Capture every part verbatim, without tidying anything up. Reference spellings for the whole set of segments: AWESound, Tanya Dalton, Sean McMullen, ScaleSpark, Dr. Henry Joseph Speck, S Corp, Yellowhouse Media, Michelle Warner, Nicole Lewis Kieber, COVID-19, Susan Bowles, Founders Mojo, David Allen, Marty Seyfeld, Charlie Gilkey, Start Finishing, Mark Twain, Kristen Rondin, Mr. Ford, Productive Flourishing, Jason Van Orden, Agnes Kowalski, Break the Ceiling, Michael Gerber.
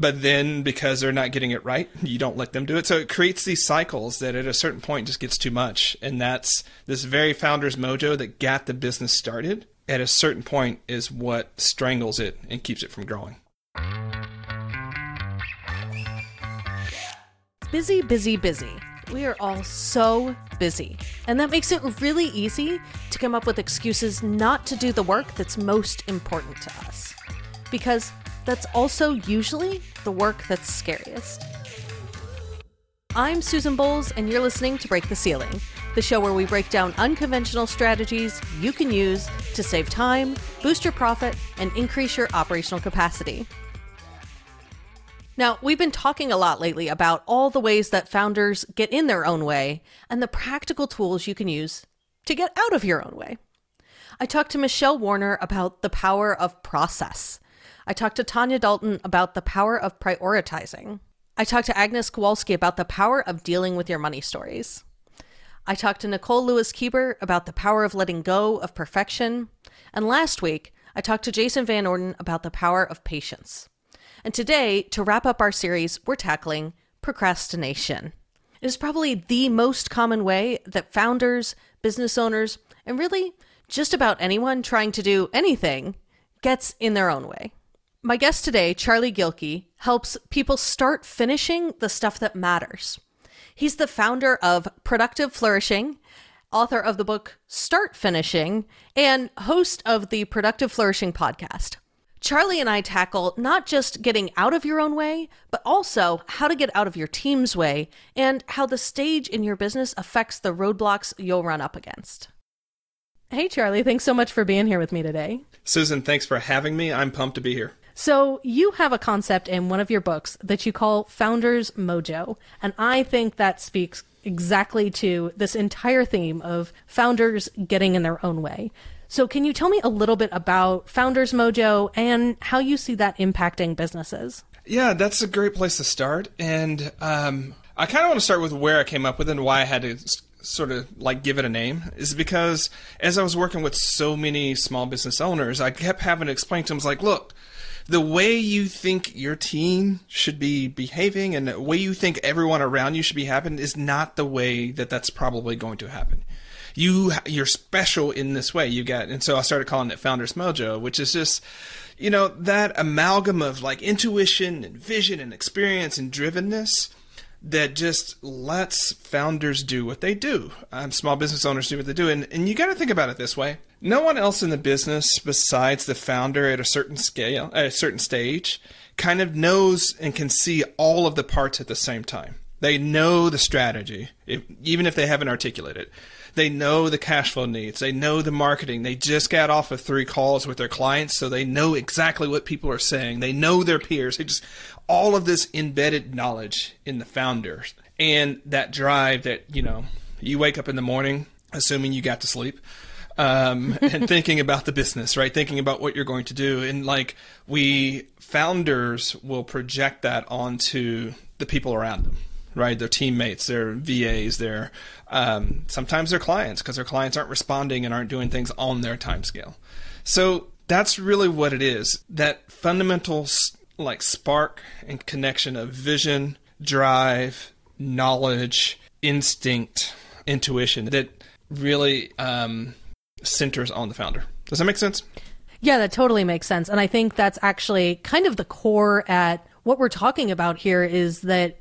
But then because they're not getting it right, you don't let them do it. So it creates these cycles that at a certain point just gets too much. And that's this very founder's mojo that got the business started at a certain point is what strangles it and keeps it from growing. Busy, busy, busy. We are all so busy. And that makes it really easy to come up with excuses not to do the work that's most important to us. Because that's also usually the work that's scariest. I'm Susan Bowles, and you're listening to Break the Ceiling, the show where we break down unconventional strategies you can use to save time, boost your profit, and increase your operational capacity. Now, we've been talking a lot lately about all the ways that founders get in their own way and the practical tools you can use to get out of your own way. I talked to Michelle Warner about the power of process. I talked to Tanya Dalton about the power of prioritizing. I talked to Agnes Kowalski about the power of dealing with your money stories. I talked to Nicole Lewis Kieber about the power of letting go of perfection. And last week, I talked to Jason Van Orden about the power of patience. And today, to wrap up our series, we're tackling procrastination. It is probably the most common way that founders, business owners, and really just about anyone trying to do anything gets in their own way. My guest today, Charlie Gilkey, helps people start finishing the stuff that matters. He's the founder of Productive Flourishing, author of the book Start Finishing, and host of the Productive Flourishing podcast. Charlie and I tackle not just getting out of your own way, but also how to get out of your team's way and how the stage in your business affects the roadblocks you'll run up against. Hey, Charlie, thanks so much for being here with me today. Susan, thanks for having me. I'm pumped to be here. So you have a concept in one of your books that you call Founders Mojo, and I think that speaks exactly to this entire theme of founders getting in their own way. So can you tell me a little bit about Founders Mojo and how you see that impacting businesses? Yeah, that's a great place to start. And um, I kind of want to start with where I came up with it and why I had to sort of like give it a name, is because as I was working with so many small business owners, I kept having to explain to them, like, look, the way you think your team should be behaving and the way you think everyone around you should be happening is not the way that that's probably going to happen. You, you're special in this way. You got, and so I started calling it Founders Mojo, which is just, you know, that amalgam of like intuition and vision and experience and drivenness that just lets founders do what they do. Um, small business owners do what they do. And, and you got to think about it this way. No one else in the business besides the founder at a certain scale, at a certain stage, kind of knows and can see all of the parts at the same time. They know the strategy, if, even if they haven't articulated it. They know the cash flow needs. They know the marketing. They just got off of three calls with their clients, so they know exactly what people are saying. They know their peers. They just all of this embedded knowledge in the founders. And that drive that, you know, you wake up in the morning, assuming you got to sleep, um, and thinking about the business, right? Thinking about what you're going to do. And like we founders will project that onto the people around them, right? Their teammates, their V As, their um, sometimes their clients, because their clients aren't responding and aren't doing things on their timescale. So that's really what it is. That fundamental like spark and connection of vision, drive, knowledge, instinct, intuition that really um, centers on the founder. Does that make sense? Yeah, that totally makes sense. And I think that's actually kind of the core at what we're talking about here is that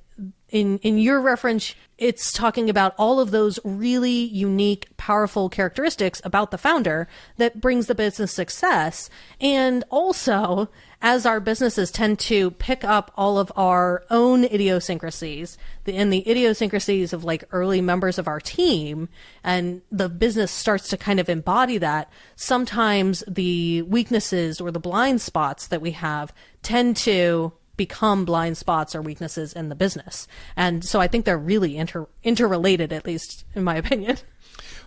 In in your reference, it's talking about all of those really unique, powerful characteristics about the founder that brings the business success. And also, as our businesses tend to pick up all of our own idiosyncrasies and the idiosyncrasies of like early members of our team, and the business starts to kind of embody that, sometimes the weaknesses or the blind spots that we have tend to become blind spots or weaknesses in the business. And so I think they're really inter- interrelated, at least in my opinion.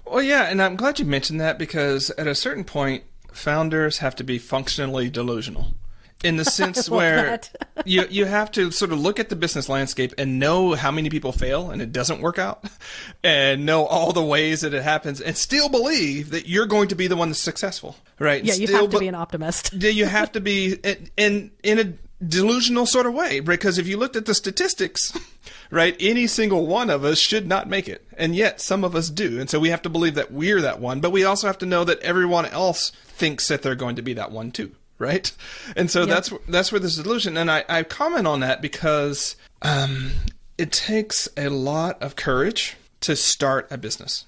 Well, yeah. And I'm glad you mentioned that because at a certain point, founders have to be functionally delusional in the sense where you, you have to sort of look at the business landscape and know how many people fail and it doesn't work out and know all the ways that it happens and still believe that you're going to be the one that's successful, right? Yeah, you still have to be an optimist. You have to be, and, and in a delusional sort of way, because if you looked at the statistics, right, any single one of us should not make it. And yet some of us do. And so we have to believe that we're that one, but we also have to know that everyone else thinks that they're going to be that one too. Right. And so yep. that's, that's where this delusion. And I, I comment on that because, um, it takes a lot of courage to start a business.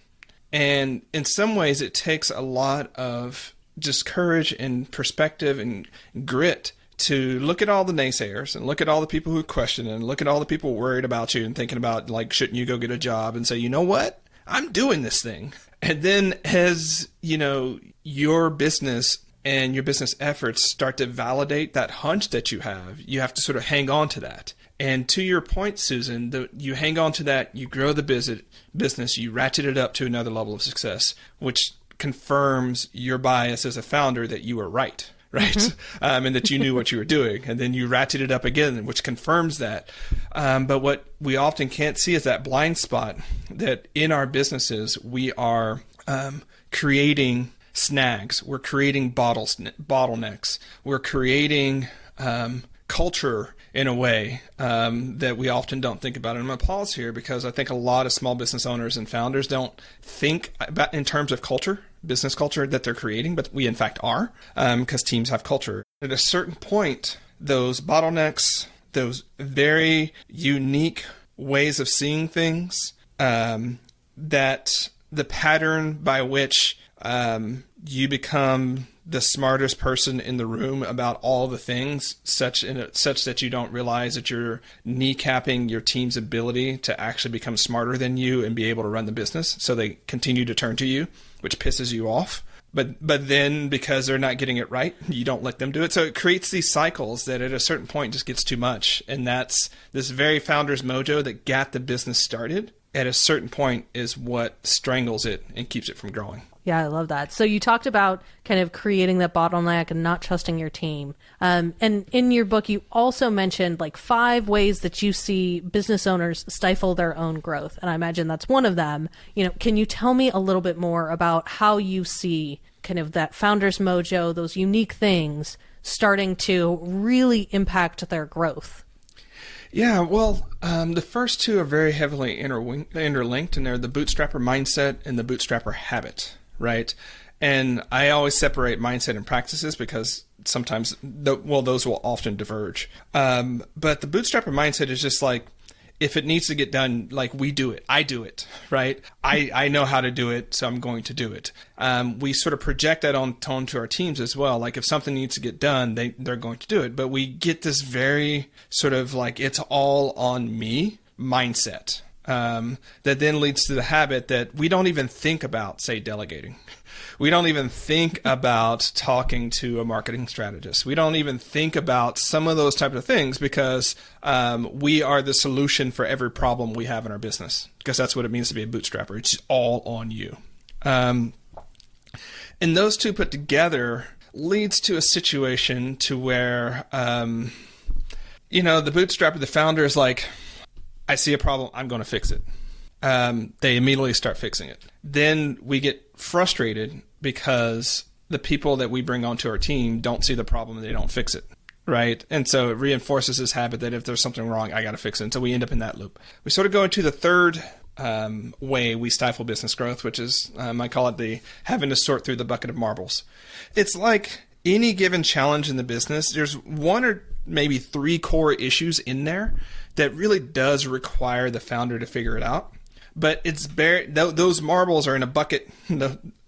And in some ways it takes a lot of just courage and perspective and grit to look at all the naysayers and look at all the people who question and look at all the people worried about you and thinking about, like, shouldn't you go get a job, and say, you know what, I'm doing this thing. And then as, you know, your business and your business efforts start to validate that hunch that you have, you have to sort of hang on to that. And to your point, Susan, the, you hang on to that, you grow the business, business, you ratchet it up to another level of success, which confirms your bias as a founder that you were right. Right. Mm-hmm. Um, and that you knew what you were doing. And then you ratchet it up again, which confirms that. Um, but what we often can't see is that blind spot that in our businesses, we are um, creating snags. We're creating bottles, bottlenecks. We're creating um, culture in a way um, that we often don't think about. And I'm going to pause here because I think a lot of small business owners and founders don't think about in terms of culture, business culture that they're creating, but we in fact are, because um, teams have culture. At a certain point, those bottlenecks, those very unique ways of seeing things, um, that the pattern by which um, you become the smartest person in the room about all the things, such in a, such that you don't realize that you're kneecapping your team's ability to actually become smarter than you and be able to run the business. So they continue to turn to you, which pisses you off. But but then because they're not getting it right, you don't let them do it. So it creates these cycles that at a certain point just gets too much. And that's this very founder's mojo that got the business started at a certain point is what strangles it and keeps it from growing. Yeah, I love that. So you talked about kind of creating that bottleneck and not trusting your team. Um, and in your book, you also mentioned like five ways that you see business owners stifle their own growth. And I imagine that's one of them. You know, can you tell me a little bit more about how you see kind of that founder's mojo, those unique things starting to really impact their growth? Yeah, well, um, the first two are very heavily interwin- interlinked, and they're the bootstrapper mindset and the bootstrapper habit. Right. And I always separate mindset and practices because sometimes, the, well, those will often diverge. Um, but the bootstrapper mindset is just like, if it needs to get done, like we do it, I do it, right? I, I know how to do it, so I'm going to do it. Um, we sort of project that on tone to our teams as well. Like if something needs to get done, they, they're going to do it. But we get this very sort of like, it's all on me mindset. Um, that then leads to the habit that we don't even think about, say, delegating. We don't even think about talking to a marketing strategist. We don't even think about some of those types of things because um, we are the solution for every problem we have in our business, because that's what it means to be a bootstrapper. It's all on you. Um, and those two put together leads to a situation to where, um, you know, the bootstrapper, the founder is like, I see a problem, I'm going to fix it. Um, they immediately start fixing it. Then we get frustrated because the people that we bring onto our team don't see the problem and they don't fix it, right? And so it reinforces this habit that if there's something wrong, I got to fix it. And so we end up in that loop. We sort of go into the third um, way we stifle business growth, which is, um, I call it the having to sort through the bucket of marbles. It's like any given challenge in the business, there's one or maybe three core issues in there that really does require the founder to figure it out. But it's bare, th- those marbles are in a bucket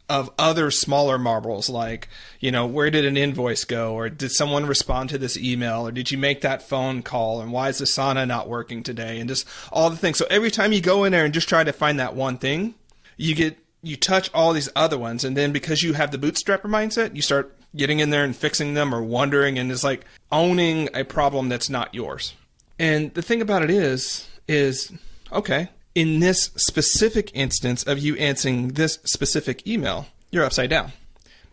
of other smaller marbles, like, you know, where did an invoice go? Or did someone respond to this email? Or did you make that phone call? And why is the sauna not working today? And just all the things. So every time you go in there and just try to find that one thing, you get, you touch all these other ones. And then because you have the bootstrapper mindset, you start getting in there and fixing them or wondering. And it's like owning a problem that's not yours. And the thing about it is, is, okay, in this specific instance of you answering this specific email, you're upside down.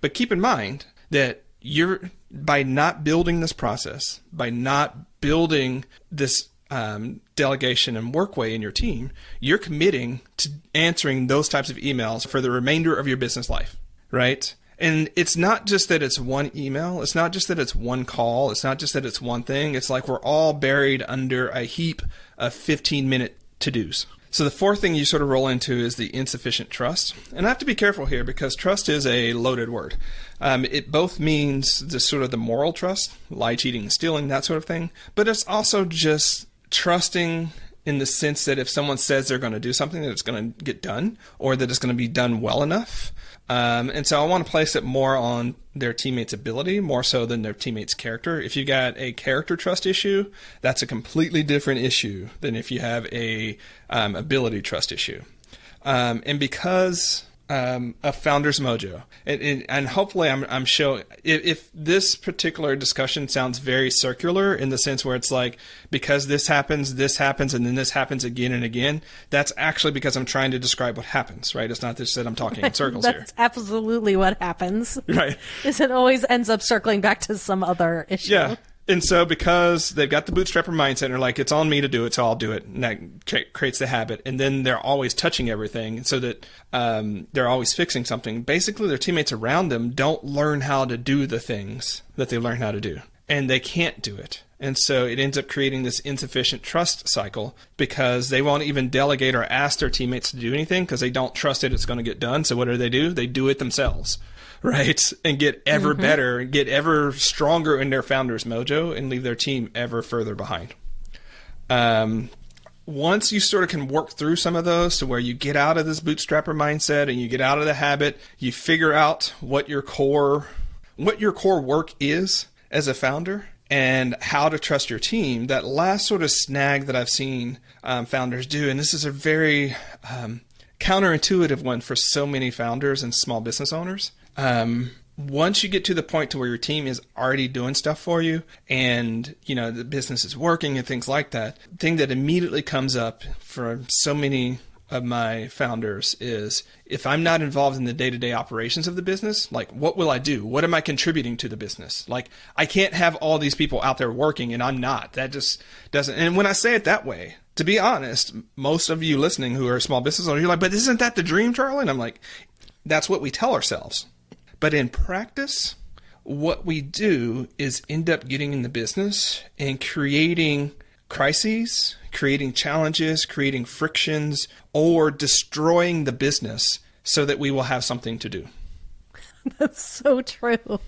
But keep in mind that you're, by not building this process, by not building this um, delegation and workway in your team, you're committing to answering those types of emails for the remainder of your business life, right? And it's not just that it's one email. It's not just that it's one call. It's not just that it's one thing. It's like we're all buried under a heap of fifteen minute to-dos. So the fourth thing you sort of roll into is the insufficient trust. And I have to be careful here because trust is a loaded word. Um, it both means the sort of the moral trust, lie, cheating, and stealing, that sort of thing. But it's also just trusting in the sense that if someone says they're going to do something, that it's going to get done or that it's going to be done well enough. Um, and so I want to place it more on their teammates' ability, more so than their teammates' character. If you got a character trust issue, that's a completely different issue than if you have a um, ability trust issue. Um, and because um, of Founders Mojo, and, and, and hopefully I'm, I'm showing, if, if this particular discussion sounds very circular in the sense where it's like, because this happens, this happens, and then this happens again and again, that's actually because I'm trying to describe what happens, right? It's not just that I'm talking in circles that's here. That's absolutely what happens. Right. Is it always ends up circling back to some other issue. Yeah. And so because they've got the bootstrapper mindset and they're like, it's on me to do it, so I'll do it. And that tra- creates the habit. And then they're always touching everything so that um, they're always fixing something. Basically, their teammates around them don't learn how to do the things that they learn how to do. And they can't do it. And so it ends up creating this insufficient trust cycle because they won't even delegate or ask their teammates to do anything because they don't trust that it's going to get done. So what do they do? They do it themselves. Right. And get ever mm-hmm. better, get ever stronger in their founder's mojo and leave their team ever further behind. Um, once you sort of can work through some of those to where you get out of this bootstrapper mindset and you get out of the habit, you figure out what your core, what your core work is as a founder and how to trust your team. That last sort of snag that I've seen um, founders do, and this is a very um, counterintuitive one for so many founders and small business owners. Um, once you get to the point to where your team is already doing stuff for you and, you know, the business is working and things like that, the thing that immediately comes up for so many of my founders is, if I'm not involved in the day-to-day operations of the business, like, what will I do? What am I contributing to the business? Like, I can't have all these people out there working and I'm not. That just doesn't. And when I say it that way, to be honest, most of you listening who are small business owners, you're like, but isn't that the dream, Charlie? And I'm like, that's what we tell ourselves. But in practice, what we do is end up getting in the business and creating crises, creating challenges, creating frictions, or destroying the business so that we will have something to do. That's so true.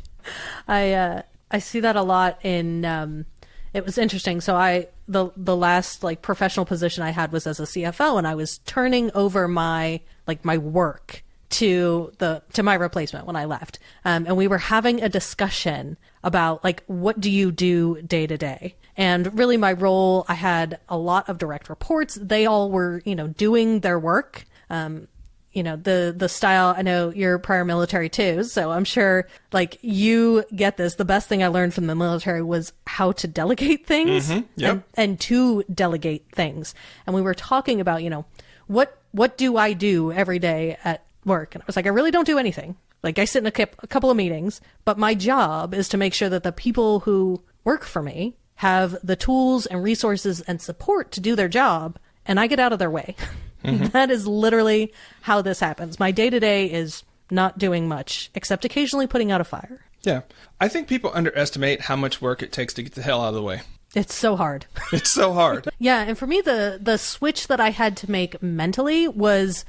I uh, I see that a lot in. Um, it was interesting. So I the the last like professional position I had was as a C F O, and I was turning over my like my work to the to my replacement when I left, um, and we were having a discussion about like, what do you do day to day? And really my role, I had a lot of direct reports. They all were, you know, doing their work. Um, you know, the, the style, I know you're prior military too, so I'm sure like you get this. The best thing I learned from the military was how to delegate things mm-hmm. yep. and, and to delegate things. And we were talking about, you know, what, what do I do every day at work? And I was like, I really don't do anything. Like, I sit in a, a couple of meetings, but my job is to make sure that the people who work for me have the tools and resources and support to do their job, and I get out of their way. Mm-hmm. That is literally how this happens. My day-to-day is not doing much, except occasionally putting out a fire. Yeah. I think people underestimate how much work it takes to get the hell out of the way. It's so hard. It's so hard. Yeah. And for me, the, the switch that I had to make mentally was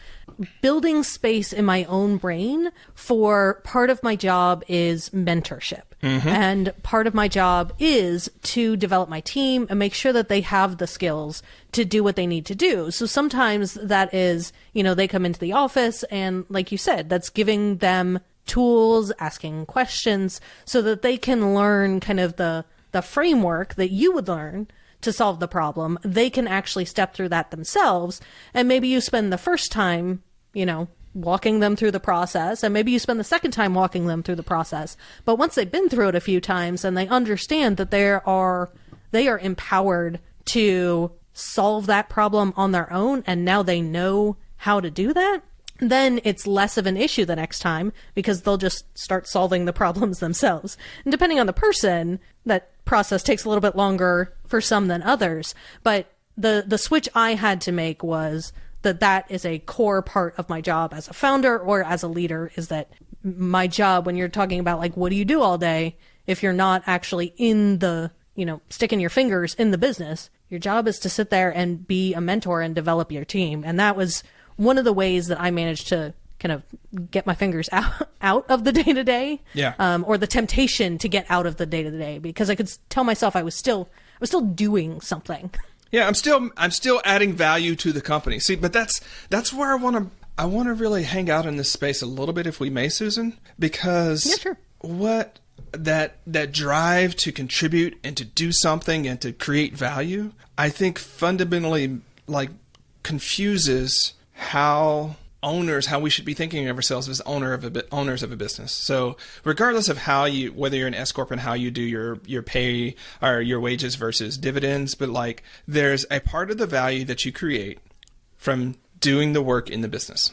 building space in my own brain for part of my job is mentorship. Mm-hmm. And part of my job is to develop my team and make sure that they have the skills to do what they need to do. So sometimes that is, you know, they come into the office and like you said, that's giving them tools, asking questions so that they can learn kind of the the framework that you would learn to solve the problem. They can actually step through that themselves. And maybe you spend the first time, you know, walking them through the process. And maybe you spend the second time walking them through the process. But once they've been through it a few times and they understand that there are, they are empowered to solve that problem on their own. And now they know how to do that. Then it's less of an issue the next time because they'll just start solving the problems themselves. And depending on the person, that process takes a little bit longer for some than others. But the, the switch I had to make was that that is a core part of my job as a founder or as a leader, is that my job when you're talking about, like, what do you do all day if you're not actually in the, you know, sticking your fingers in the business. Your job is to sit there and be a mentor and develop your team. And that was one of the ways that I managed to kind of get my fingers out, out of the day to day. Yeah. Um, or the temptation to get out of the day to day, because I could tell myself I was still, I was still doing something. Yeah. I'm still, I'm still adding value to the company. See, but that's, that's where I want to, I want to really hang out in this space a little bit, if we may, Susan, because yeah, sure. what, that that drive to contribute and to do something and to create value, I think fundamentally like confuses how owners, how we should be thinking of ourselves as owner of a, owners of a business. So regardless of how you, whether you're an S Corp and how you do your, your pay or your wages versus dividends, but like there's a part of the value that you create from doing the work in the business.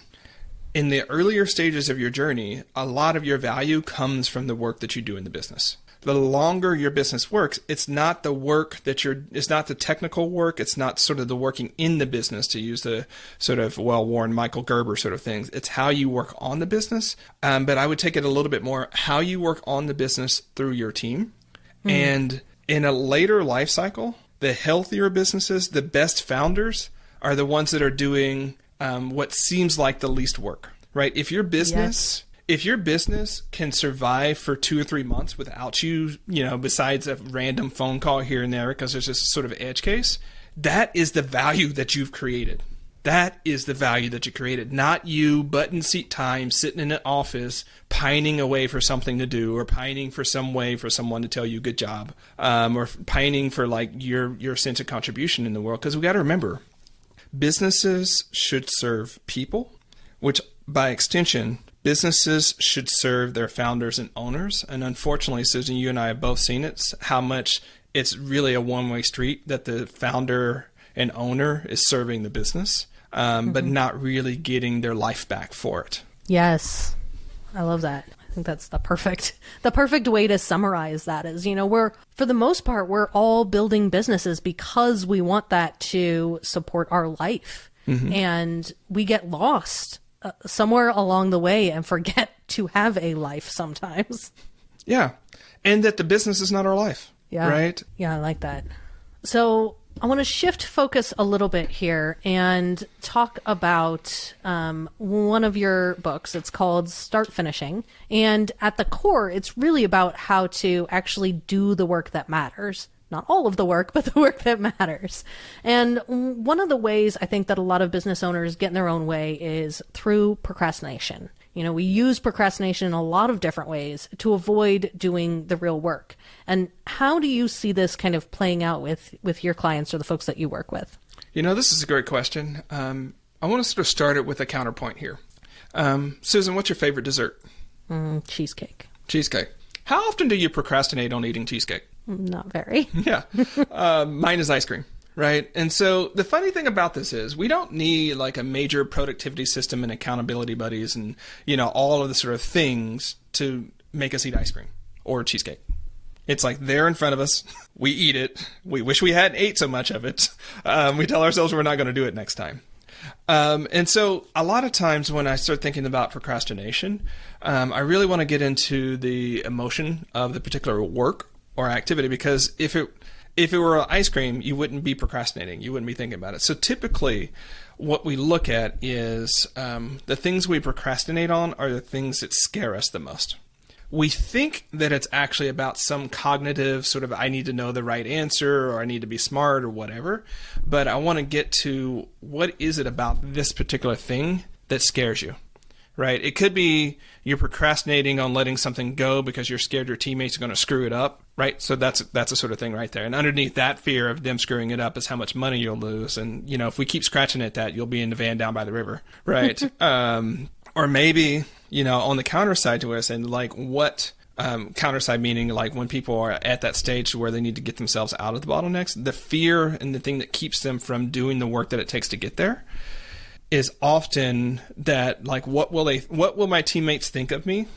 In the earlier stages of your journey, a lot of your value comes from the work that you do in the business. The longer your business works, it's not the work that you're, it's not the technical work. It's not sort of the working in the business, to use the sort of well-worn Michael Gerber sort of things. It's how you work on the business. Um, but I would take it a little bit more, how you work on the business through your team. Mm. And in a later life cycle, the healthier businesses, the best founders are the ones that are doing Um, what seems like the least work, right? If your business, yes. if your business can survive for two or three months without you, you know, besides a random phone call here and there, because there's this sort of edge case, that is the value that you've created. That is the value that you created. Not you button seat time, sitting in an office, pining away for something to do, or pining for some way for someone to tell you good job, um, or pining for like your, your sense of contribution in the world. Because we got to remember, businesses should serve people, which by extension, businesses should serve their founders and owners. And unfortunately, Susan, you and I have both seen it, how much it's really a one-way street that the founder and owner is serving the business, um, mm-hmm. but not really getting their life back for it. Yes. I love that. I think that's the perfect, the perfect way to summarize that is, you know, we're, for the most part, we're all building businesses because we want that to support our life. Mm-hmm. And we get lost uh, somewhere along the way and forget to have a life sometimes. Yeah. And that the business is not our life. Yeah. Right. Yeah. I like that. So I want to shift focus a little bit here and talk about um, one of your books. It's called Start Finishing. And at the core, it's really about how to actually do the work that matters. Not all of the work, but the work that matters. And one of the ways I think that a lot of business owners get in their own way is through procrastination. You know, we use procrastination in a lot of different ways to avoid doing the real work. And how do you see this kind of playing out with, with your clients or the folks that you work with? You know, this is a great question. Um, I want to sort of start it with a counterpoint here. Um, Susan, what's your favorite dessert? Mm, cheesecake. Cheesecake. How often do you procrastinate on eating cheesecake? Not very. Yeah. uh, mine is ice cream. Right. And so the funny thing about this is we don't need like a major productivity system and accountability buddies and, you know, all of the sort of things to make us eat ice cream or cheesecake. It's like they're in front of us. We eat it. We wish we hadn't ate so much of it. Um, we tell ourselves we're not going to do it next time. Um, and so a lot of times when I start thinking about procrastination, um, I really want to get into the emotion of the particular work or activity, because if it If it were ice cream, you wouldn't be procrastinating. You wouldn't be thinking about it. So typically what we look at is um, the things we procrastinate on are the things that scare us the most. We think that it's actually about some cognitive sort of, I need to know the right answer, or I need to be smart, or whatever. But I want to get to, what is it about this particular thing that scares you? Right? It could be you're procrastinating on letting something go because you're scared your teammates are going to screw it up. Right? So that's that's a sort of thing right there. And underneath that fear of them screwing it up is how much money you'll lose. And, you know, if we keep scratching at that, you'll be in the van down by the river. Right? um, or maybe, you know, on the counter side to us, and like what um, counter side meaning like when people are at that stage where they need to get themselves out of the bottlenecks, the fear and the thing that keeps them from doing the work that it takes to get there is often that, like, what will they, what will my teammates think of me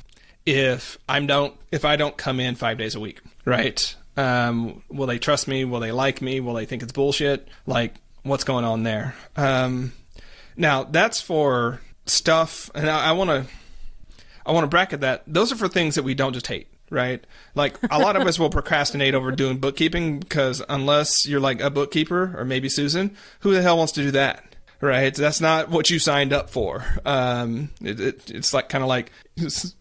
if I'm don't, if I don't come in five days a week, right? Um, will they trust me? Will they like me? Will they think it's bullshit? Like, what's going on there? Um, now that's for stuff, and I, I want to, I want to bracket that. Those are for things that we don't just hate, right? Like, a lot of us will procrastinate over doing bookkeeping because unless you're like a bookkeeper or maybe Susan, who the hell wants to do that? Right? That's not what you signed up for. Um, it, it, it's like kind of like,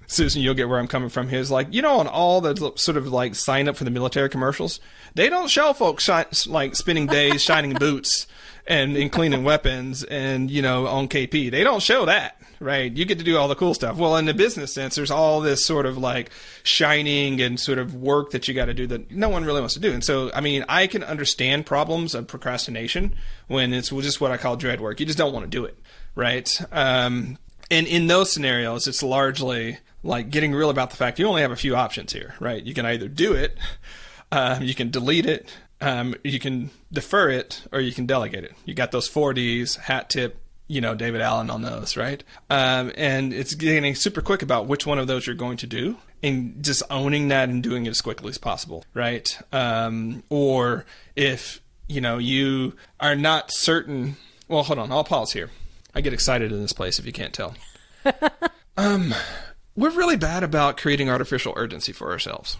Susan, you'll get where I'm coming from here. It's like, you know, on all the sort of like sign up for the military commercials, they don't show folks sh- like spending days shining boots and, and cleaning weapons and, you know, on K P. They don't show that. Right. You get to do all the cool stuff. Well, in the business sense, there's all this sort of like shining and sort of work that you got to do that no one really wants to do. And so, I mean, I can understand problems of procrastination when it's just what I call dread work. You just don't want to do it. Right. Um, and in those scenarios, it's largely like getting real about the fact you only have a few options here. Right. You can either do it. Um, you can delete it. Um, you can defer it, or you can delegate it. You got those four D's, hat tip. You know, David Allen on those, right? Um, and it's getting super quick about which one of those you're going to do and just owning that and doing it as quickly as possible, right? Um, or if, you know, you are not certain... Well, hold on. I'll pause here. I get excited in this place if you can't tell. um, we're really bad about creating artificial urgency for ourselves,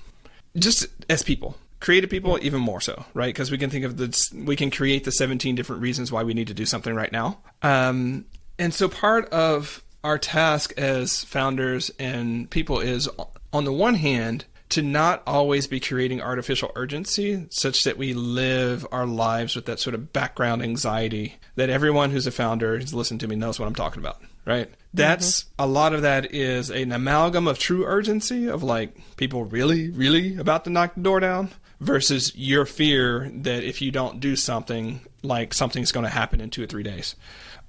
just as people. Creative people, even more so, right? Because we can think of the, we can create the seventeen different reasons why we need to do something right now. Um, and so part of our task as founders and people is, on the one hand, to not always be creating artificial urgency such that we live our lives with that sort of background anxiety that everyone who's a founder who's listened to me knows what I'm talking about, right? That's mm-hmm. a lot of that is an amalgam of true urgency of like people really, really about to knock the door down. Versus your fear that if you don't do something, like something's going to happen in two or three days.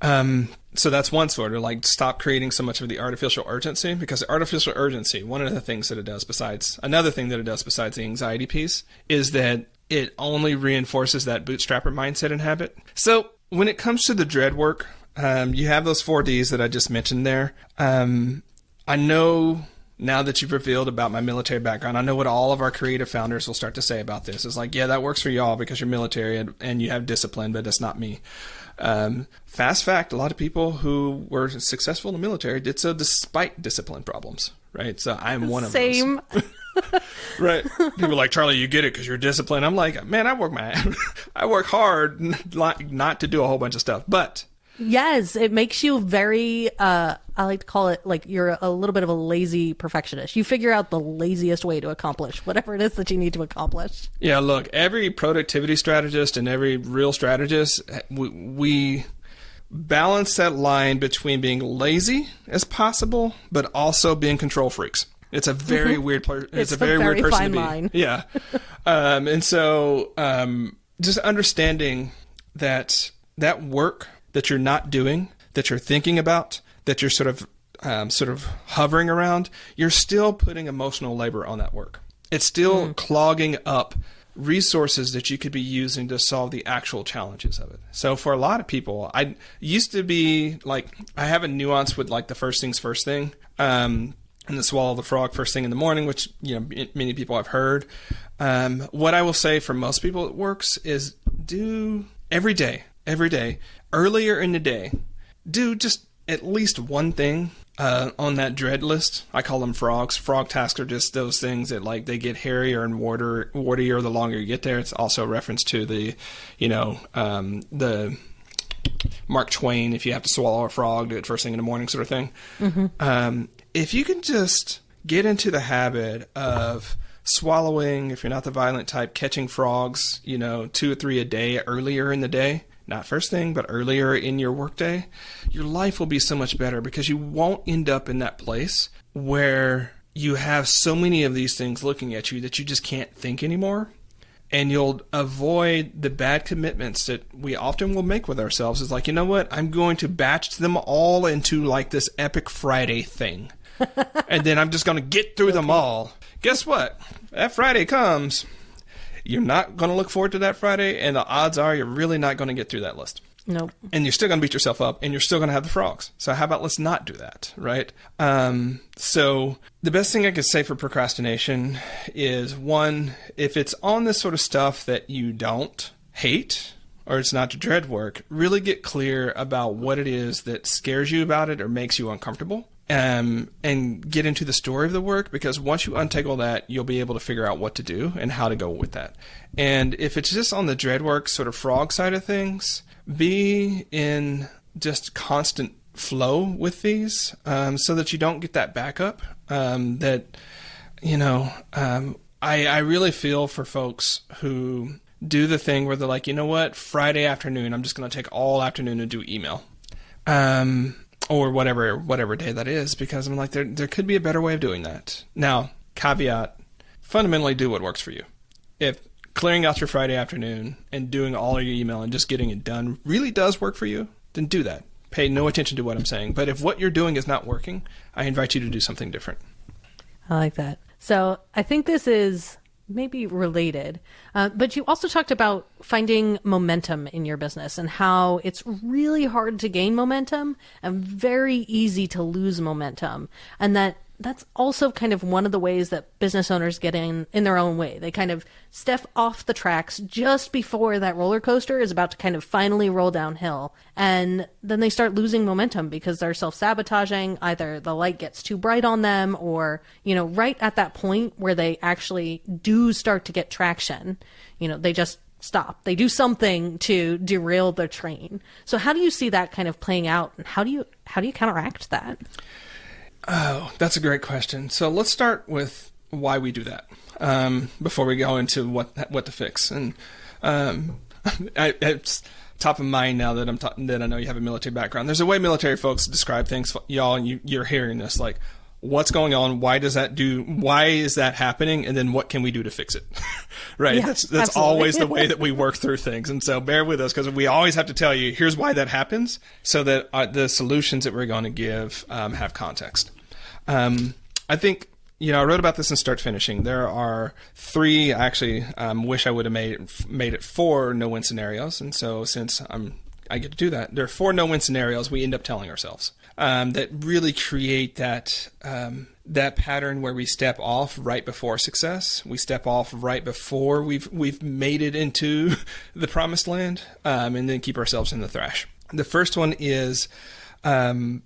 Um, so that's one sort of like stop creating so much of the artificial urgency, because the artificial urgency, one of the things that it does besides, another thing that it does besides the anxiety piece is that it only reinforces that bootstrapper mindset and habit. So when it comes to the dread work, um, you have those four D's that I just mentioned there. Um, I know... Now that you've revealed about my military background, I know what all of our creative founders will start to say about this. It's like, yeah, that works for y'all because you're military and, and you have discipline, but that's not me. Um, fast fact, a lot of people who were successful in the military did so despite discipline problems, right? So I'm one of those. Same. Right. People are like, Charlie, you get it because you're disciplined. I'm like, man, I work my, I work hard not, not to do a whole bunch of stuff, but... Yes, it makes you very, uh, I like to call it like you're a little bit of a lazy perfectionist. You figure out the laziest way to accomplish whatever it is that you need to accomplish. Yeah, look, every productivity strategist and every real strategist, we, we balance that line between being lazy as possible, but also being control freaks. It's a very mm-hmm. weird, it's, it's a very, very weird person fine to be. Line. Yeah. um, and so um, just understanding that that work that you're not doing, that you're thinking about, that you're sort of um, sort of hovering around, you're still putting emotional labor on that work. It's still mm. clogging up resources that you could be using to solve the actual challenges of it. So for a lot of people, I used to be like, I have a nuance with like the first things first thing, um, and the swallow the frog first thing in the morning, which you know many people have heard. Um, what I will say for most people it works is do every day, every day, earlier in the day, do just at least one thing uh, on that dread list. I call them frogs. Frog tasks are just those things that like they get hairier and water, wartier the longer you get there. It's also a reference to the, you know, um, the Mark Twain, if you have to swallow a frog, do it first thing in the morning sort of thing. Mm-hmm. Um, if you can just get into the habit of swallowing, if you're not the violent type, catching frogs, you know, two or three a day earlier in the day. Not first thing, but earlier in your workday, your life will be so much better because you won't end up in that place where you have so many of these things looking at you that you just can't think anymore. And you'll avoid the bad commitments that we often will make with ourselves. It's like, you know what? I'm going to batch them all into like this epic Friday thing. And then I'm just going to get through okay. them all. Guess what? That Friday comes. You're not going to look forward to that Friday, and the odds are you're really not going to get through that list. Nope. And you're still going to beat yourself up, and you're still going to have the frogs. So how about let's not do that, right? Um, so the best thing I could say for procrastination is, one, if it's on this sort of stuff that you don't hate or it's not dread work, really get clear about what it is that scares you about it or makes you uncomfortable. um, and get into the story of the work, because once you untangle that, you'll be able to figure out what to do and how to go with that. And if it's just on the dreadwork sort of frog side of things, be in just constant flow with these, um, so that you don't get that backup, um, that, you know, um, I, I really feel for folks who do the thing where they're like, you know what, Friday afternoon, I'm just going to take all afternoon to do email, um, or whatever, whatever day that is, because I'm like, there, there could be a better way of doing that. Now, caveat, fundamentally do what works for you. If clearing out your Friday afternoon and doing all of your email and just getting it done really does work for you, then do that. Pay no attention to what I'm saying. But if what you're doing is not working, I invite you to do something different. I like that. So I think this is maybe related, uh, but you also talked about finding momentum in your business and how it's really hard to gain momentum and very easy to lose momentum. And that that's also kind of one of the ways that business owners get in, in their own way. They kind of step off the tracks just before that roller coaster is about to kind of finally roll downhill. And then they start losing momentum because they're self-sabotaging. Either the light gets too bright on them, or, you know, right at that point where they actually do start to get traction, you know, they just stop. They do something to derail the train. So how do you see that kind of playing out? And how do you, how do you counteract that? Oh, that's a great question. So let's start with why we do that, um, before we go into what what to fix. And um, I, it's top of mind now that I'm ta- that I know you have a military background. There's a way military folks describe things, y'all, and you, you're hearing this, like, what's going on? Why does that do? Why is that happening? And then what can we do to fix it? Right? Yeah, that's that's absolutely. Always the way that we work through things. And so bear with us, because we always have to tell you, here's why that happens, so that our, the solutions that we're going to give um, have context. Um, I think, you know, I wrote about this in Start Finishing. There are three, I actually um, wish I would have made, made it four no-win scenarios. And so since I'm, I get to do that, there are four no-win scenarios we end up telling ourselves, um, that really create that, um, that pattern where we step off right before success. We step off right before we've, we've made it into the promised land, um, and then keep ourselves in the thrash. The first one is, um,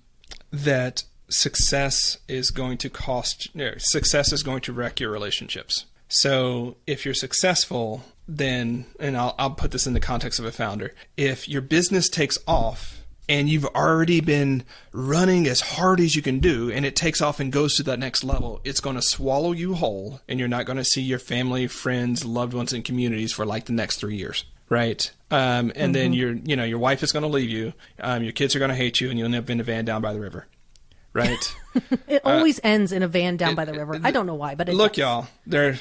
that success is going to cost, you know, success is going to wreck your relationships. So if you're successful, then, and I'll, I'll put this in the context of a founder, if your business takes off and you've already been running as hard as you can do, and it takes off and goes to that next level, it's going to swallow you whole, and you're not going to see your family, friends, loved ones, and communities for like the next three years. Right. Um, and mm-hmm. then your, you know, your wife is going to leave you. Um, your kids are going to hate you, and you'll end up in a van down by the river. Right. It always uh, ends in a van down it, by the river. It, I don't know why, but it look, does. Y'all, there.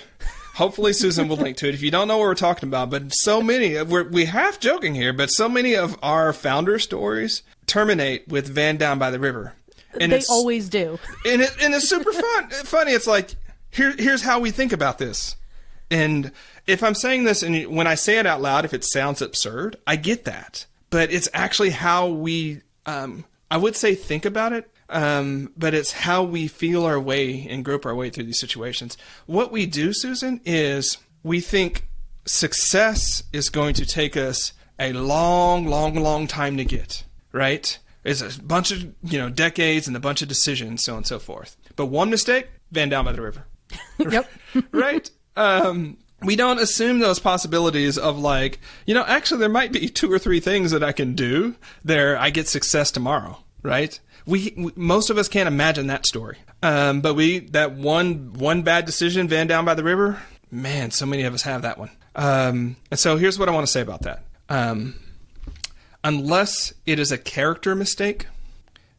Hopefully, Susan will link to it if you don't know what we're talking about. But so many of we're, we half joking here, but so many of our founder stories terminate with van down by the river, and they always do. And it and it's super fun, funny. It's like here here's how we think about this. And if I'm saying this, and when I say it out loud, if it sounds absurd, I get that, but it's actually how we, um, I would say, think about it. Um, but it's how we feel our way and grope our way through these situations. What we do, Susan, is we think success is going to take us a long, long, long time to get, right? It's a bunch of, you know, decades and a bunch of decisions, so on and so forth. But one mistake, van down by the river. Yep. Right? Um, we don't assume those possibilities of like, you know, actually there might be two or three things that I can do there. I get success tomorrow, right? We, we most of us can't imagine that story, um, but we that one one bad decision, van down by the river. Man, so many of us have that one. Um, and so here's what I want to say about that. Um, unless it is a character mistake,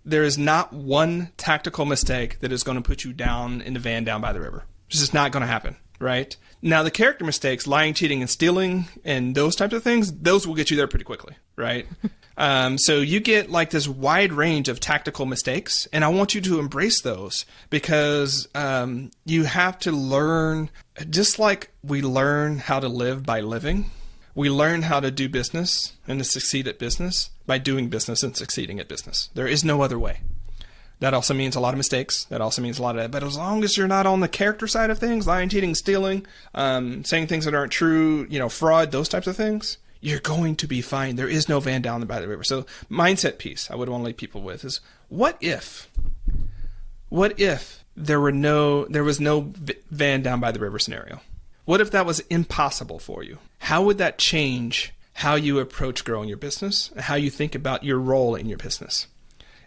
there is not one tactical mistake that is going to put you down in the van down by the river. It's just not going to happen, right? Now the character mistakes, lying, cheating, and stealing, and those types of things, those will get you there pretty quickly, right? Um, so you get like this wide range of tactical mistakes, and I want you to embrace those, because um, you have to learn, just like we learn how to live by living, we learn how to do business and to succeed at business by doing business and succeeding at business. There is no other way. That also means a lot of mistakes. That also means a lot of, but as long as you're not on the character side of things, lying, cheating, stealing, um, saying things that aren't true, you know, fraud, those types of things, you're going to be fine. There is no van down by the river. So mindset piece I would want to leave people with is, what if What if there were no, there was no van down by the river scenario? What if that was impossible for you? How would that change how you approach growing your business and how you think about your role in your business?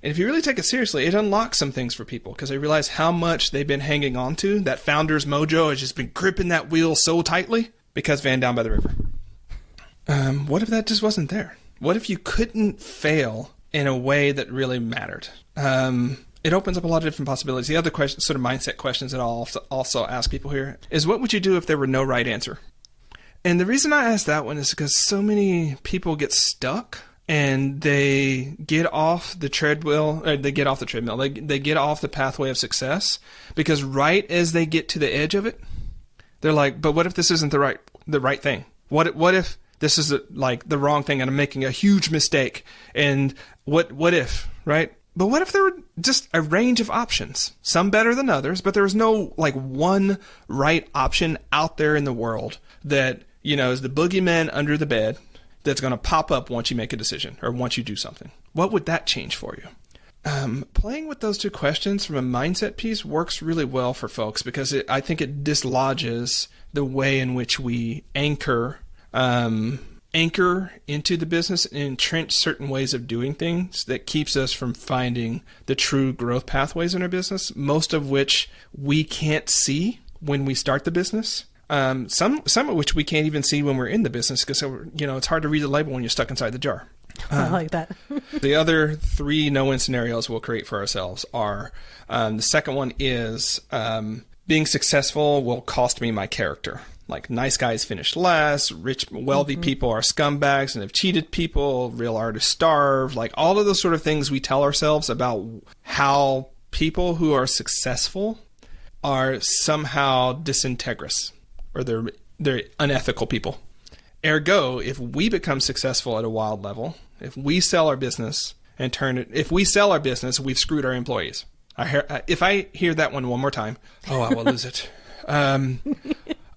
And if you really take it seriously, it unlocks some things for people because they realize how much they've been hanging on to. That founder's mojo has just been gripping that wheel so tightly because van down by the river. Um, what if that just wasn't there? What if you couldn't fail in a way that really mattered? Um, it opens up a lot of different possibilities. The other question, sort of mindset questions that I'll also ask people here is, what would you do if there were no right answer? And the reason I ask that one is because so many people get stuck and they get off the treadmill, or they get off the treadmill, they, they get off the pathway of success because right as they get to the edge of it, they're like, but what if this isn't the right, the right thing? What, what if this is a, like the wrong thing and I'm making a huge mistake? And what, what if, right? But what if there were just a range of options, some better than others, but there was no like one right option out there in the world that, you know, is the boogeyman under the bed that's going to pop up once you make a decision or once you do something? What would that change for you? Um, playing with those two questions from a mindset piece works really well for folks because it, I think it dislodges the way in which we anchor um, anchor into the business and entrench certain ways of doing things that keeps us from finding the true growth pathways in our business, most of which we can't see when we start the business. Um, some, some of which we can't even see when we're in the business because, you know, it's hard to read the label when you're stuck inside the jar. Um, I like that. The other three no-win scenarios we'll create for ourselves are, um, the second one is, um, being successful will cost me my character. Like nice guys finish last, rich, wealthy mm-hmm. people are scumbags and have cheated people, real artists starve, like all of those sort of things we tell ourselves about how people who are successful are somehow disintegrous. Or they're, they're unethical people. Ergo, if we become successful at a wild level, if we sell our business and turn it, if we sell our business, we've screwed our employees. I hear, if I hear that one one more time, oh, I will lose it. Um,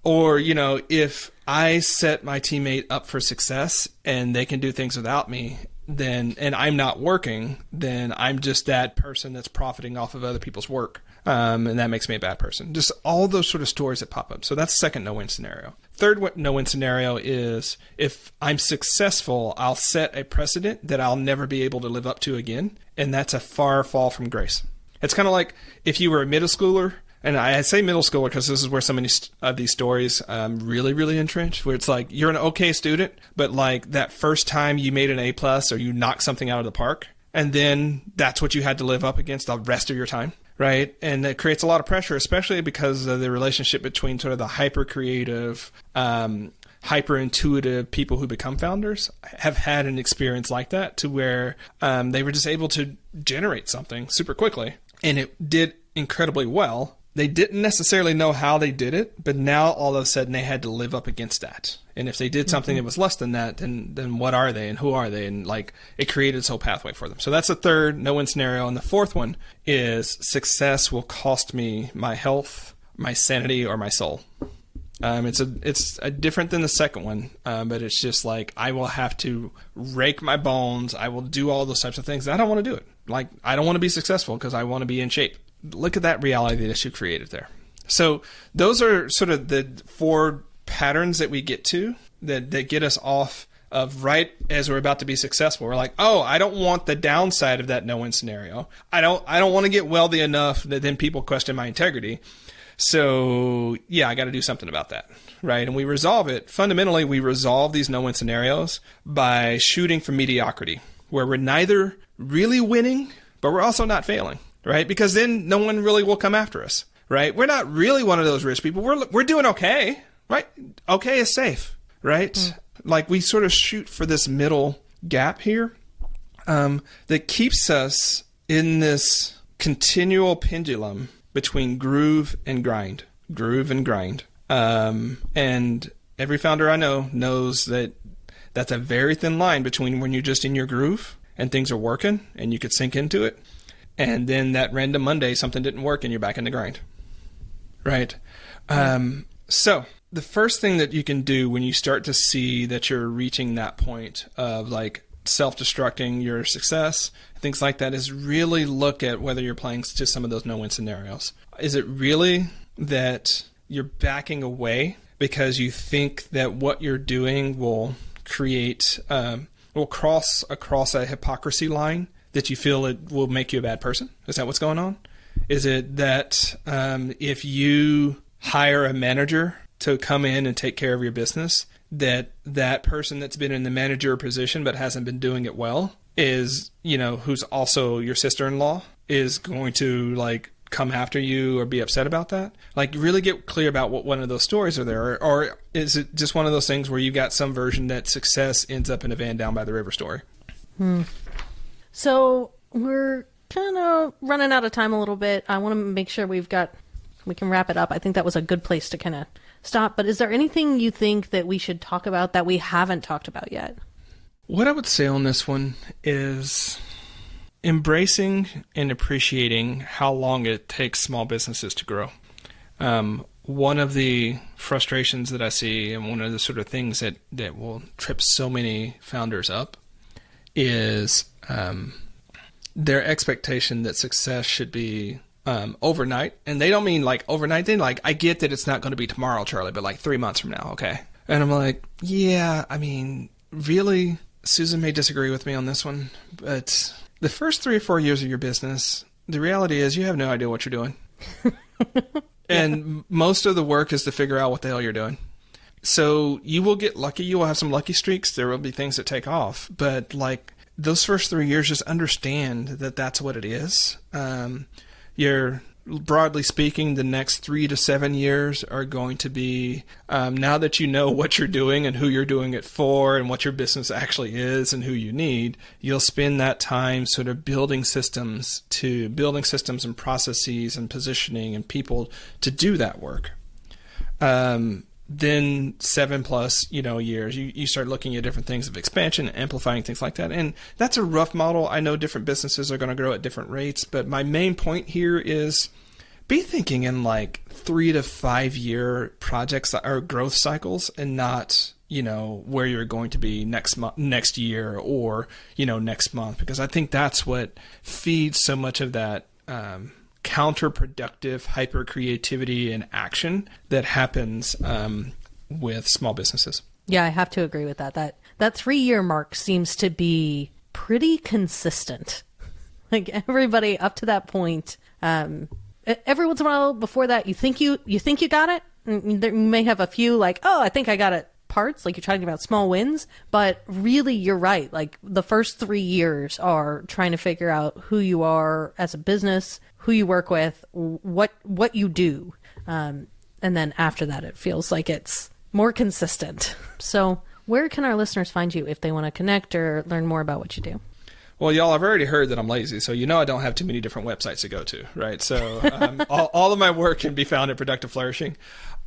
or, you know, if I set my teammate up for success and they can do things without me, then, and I'm not working, then I'm just that person that's profiting off of other people's work. Um, and that makes me a bad person. Just all those sort of stories that pop up. So that's the second no-win scenario. Third no-win scenario is, if I'm successful, I'll set a precedent that I'll never be able to live up to again. And that's a far fall from grace. It's kind of like if you were a middle schooler, and I say middle schooler because this is where so many of these stories um, really, really entrench, where it's like you're an okay student, but like that first time you made an A plus or you knocked something out of the park, and then that's what you had to live up against the rest of your time. Right. And that creates a lot of pressure, especially because of the relationship between sort of the hyper creative, um, hyper intuitive people who become founders have had an experience like that to where um, they were just able to generate something super quickly. And it did incredibly well. They didn't necessarily know how they did it, but now all of a sudden they had to live up against that. And if they did something mm-hmm. that was less than that, then then what are they and who are they? And like it created this whole pathway for them. So that's the third no-win scenario. And the fourth one is, success will cost me my health, my sanity, or my soul. Um, it's a it's a different than the second one, um, but it's just like I will have to rake my bones. I will do all those types of things. I don't want to do it. Like I don't want to be successful because I want to be in shape. Look at that reality that you created there. So those are sort of the four patterns that we get to that, that get us off of right as we're about to be successful. We're like, oh, I don't want the downside of that no-win scenario. I don't, I don't want to get wealthy enough that then people question my integrity. So yeah, I got to do something about that. Right. And we resolve it. Fundamentally, we resolve these no-win scenarios by shooting for mediocrity, where we're neither really winning, but we're also not failing. Right? Because then no one really will come after us, right? We're not really one of those rich people. We're we're doing okay, right? Okay is safe, right? Mm. Like we sort of shoot for this middle gap here um, that keeps us in this continual pendulum between groove and grind, groove and grind. Um, and every founder I know knows that that's a very thin line between when you're just in your groove and things are working and you could sink into it. And then that random Monday, something didn't work and you're back in the grind. Right. Um, so the first thing that you can do when you start to see that you're reaching that point of like self-destructing your success, things like that, is really look at whether you're playing to some of those no-win scenarios. Is it really that you're backing away because you think that what you're doing will create, um, will cross across a hypocrisy line that you feel it will make you a bad person? Is that what's going on? Is it that um, if you hire a manager to come in and take care of your business, that that person that's been in the manager position but hasn't been doing it well is, you know, who's also your sister-in-law, is going to like come after you or be upset about that? Like, really get clear about what one of those stories are there. Or, or is it just one of those things where you got some version that success ends up in a van down by the river story? Hmm. So we're kind of running out of time a little bit. I want to make sure we've got, we can wrap it up. I think that was a good place to kind of stop. But is there anything you think that we should talk about that we haven't talked about yet? What I would say on this one is embracing and appreciating how long it takes small businesses to grow. Um, one of the frustrations that I see, and one of the sort of things that, that will trip so many founders up, is um, their expectation that success should be Um, overnight. And they don't mean like overnight. They like, I get that it's not going to be tomorrow, Charlie, but like three months from now. Okay. And I'm like, yeah, I mean, really, Susan may disagree with me on this one, but the first three or four years of your business, the reality is you have no idea what you're doing. yeah. And most of the work is to figure out what the hell you're doing. So you will get lucky. You will have some lucky streaks. There will be things that take off, but like those first three years, just understand that that's what it is. Um, You're, broadly speaking, the next three to seven years are going to be, um, now that you know what you're doing and who you're doing it for and what your business actually is and who you need, you'll spend that time sort of building systems to building systems and processes and positioning and people to do that work. Um, then seven plus, you know, years, you, you start looking at different things of expansion, amplifying, things like that. And that's a rough model. I know different businesses are going to grow at different rates, but my main point here is be thinking in like three to five year projects or growth cycles, and not, you know, where you're going to be next month, next year, or, you know, next month, because I think that's what feeds so much of that, um, counterproductive hyper creativity and action that happens um, with small businesses. Yeah, I have to agree with that. That that three year mark seems to be pretty consistent. Like everybody up to that point, um, every once in a while before that, you think you you think you got it. And there may have a few like, oh, I think I got it. Parts, like you're talking about small wins, but really you're right. Like the first three years are trying to figure out who you are as a business, who you work with, what, what you do. Um, and then after that, it feels like it's more consistent. So where can our listeners find you if they want to connect or learn more about what you do? Well, y'all, I've already heard that I'm lazy, so you know I don't have too many different websites to go to, right? So um, all, all of my work can be found at Productive Flourishing.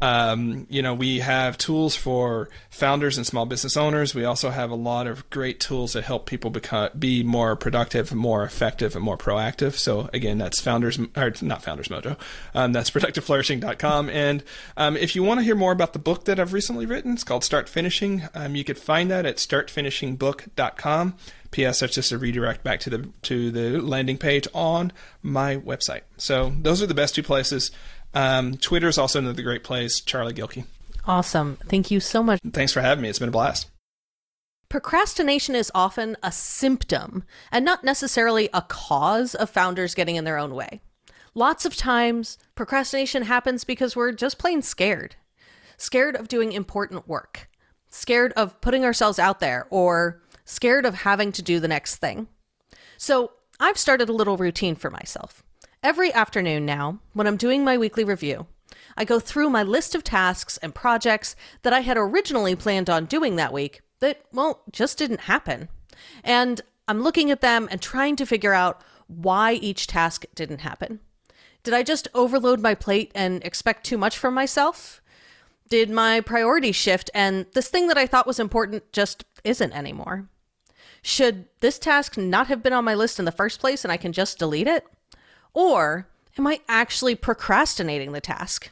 Um, you know, we have tools for founders and small business owners. We also have a lot of great tools that help people become, be more productive, more effective, and more proactive. So again, that's founders, or not Founders Mojo. Um, that's productive flourishing dot com. And um, if you want to hear more about the book that I've recently written, it's called Start Finishing. Um, you could find that at start finishing book dot com. P S. That's just a redirect back to the to the landing page on my website. So those are the best two places. Um, Twitter is also another great place. Charlie Gilkey. Awesome. Thank you so much. Thanks for having me. It's been a blast. Procrastination is often a symptom and not necessarily a cause of founders getting in their own way. Lots of times, procrastination happens because we're just plain scared. Scared of doing important work. Scared of putting ourselves out there, or scared of having to do the next thing. So I've started a little routine for myself. Every afternoon now, when I'm doing my weekly review, I go through my list of tasks and projects that I had originally planned on doing that week that, well, just didn't happen. And I'm looking at them and trying to figure out why each task didn't happen. Did I just overload my plate and expect too much from myself? Did my priority shift and this thing that I thought was important just isn't anymore? Should this task not have been on my list in the first place and I can just delete it? Or am I actually procrastinating the task?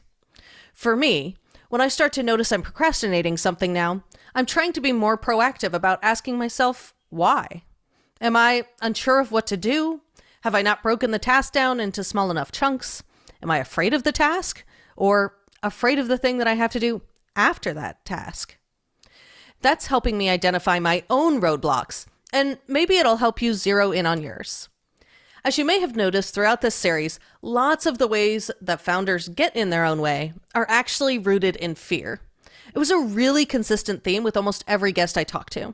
For me, when I start to notice I'm procrastinating something now, I'm trying to be more proactive about asking myself, Why? Am I unsure of what to do? Have I not broken the task down into small enough chunks? Am I afraid of the task or afraid of the thing that I have to do after that task? That's helping me identify my own roadblocks, and maybe it'll help you zero in on yours. As you may have noticed throughout this series, lots of the ways that founders get in their own way are actually rooted in fear. It was a really consistent theme with almost every guest I talked to.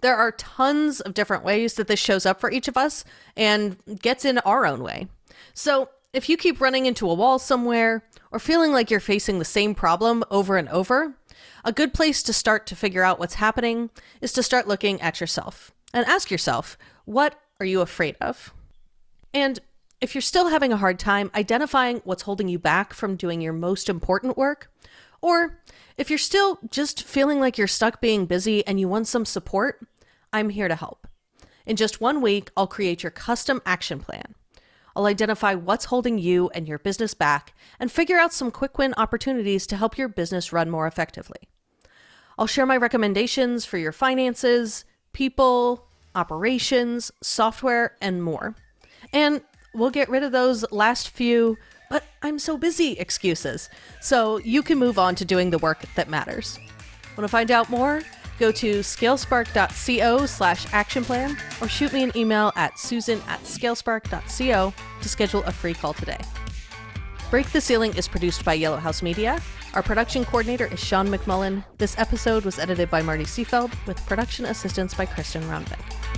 There are tons of different ways that this shows up for each of us and gets in our own way. So if you keep running into a wall somewhere or feeling like you're facing the same problem over and over, a good place to start to figure out what's happening is to start looking at yourself and ask yourself, what are you afraid of? And if you're still having a hard time identifying what's holding you back from doing your most important work, or if you're still just feeling like you're stuck being busy and you want some support, I'm here to help. In just one week, I'll create your custom action plan. I'll identify what's holding you and your business back and figure out some quick win opportunities to help your business run more effectively. I'll share my recommendations for your finances, people, operations, software, and more. And we'll get rid of those last few, but I'm so busy excuses, so you can move on to doing the work that matters. Want to find out more? Go to scalespark.co slash action plan or shoot me an email at susan at scalespark.co to schedule a free call today. Break the Ceiling is produced by Yellowhouse Media. Our production coordinator is Sean McMullen. This episode was edited by Marty Seyfeld with production assistance by Kristen Rondin.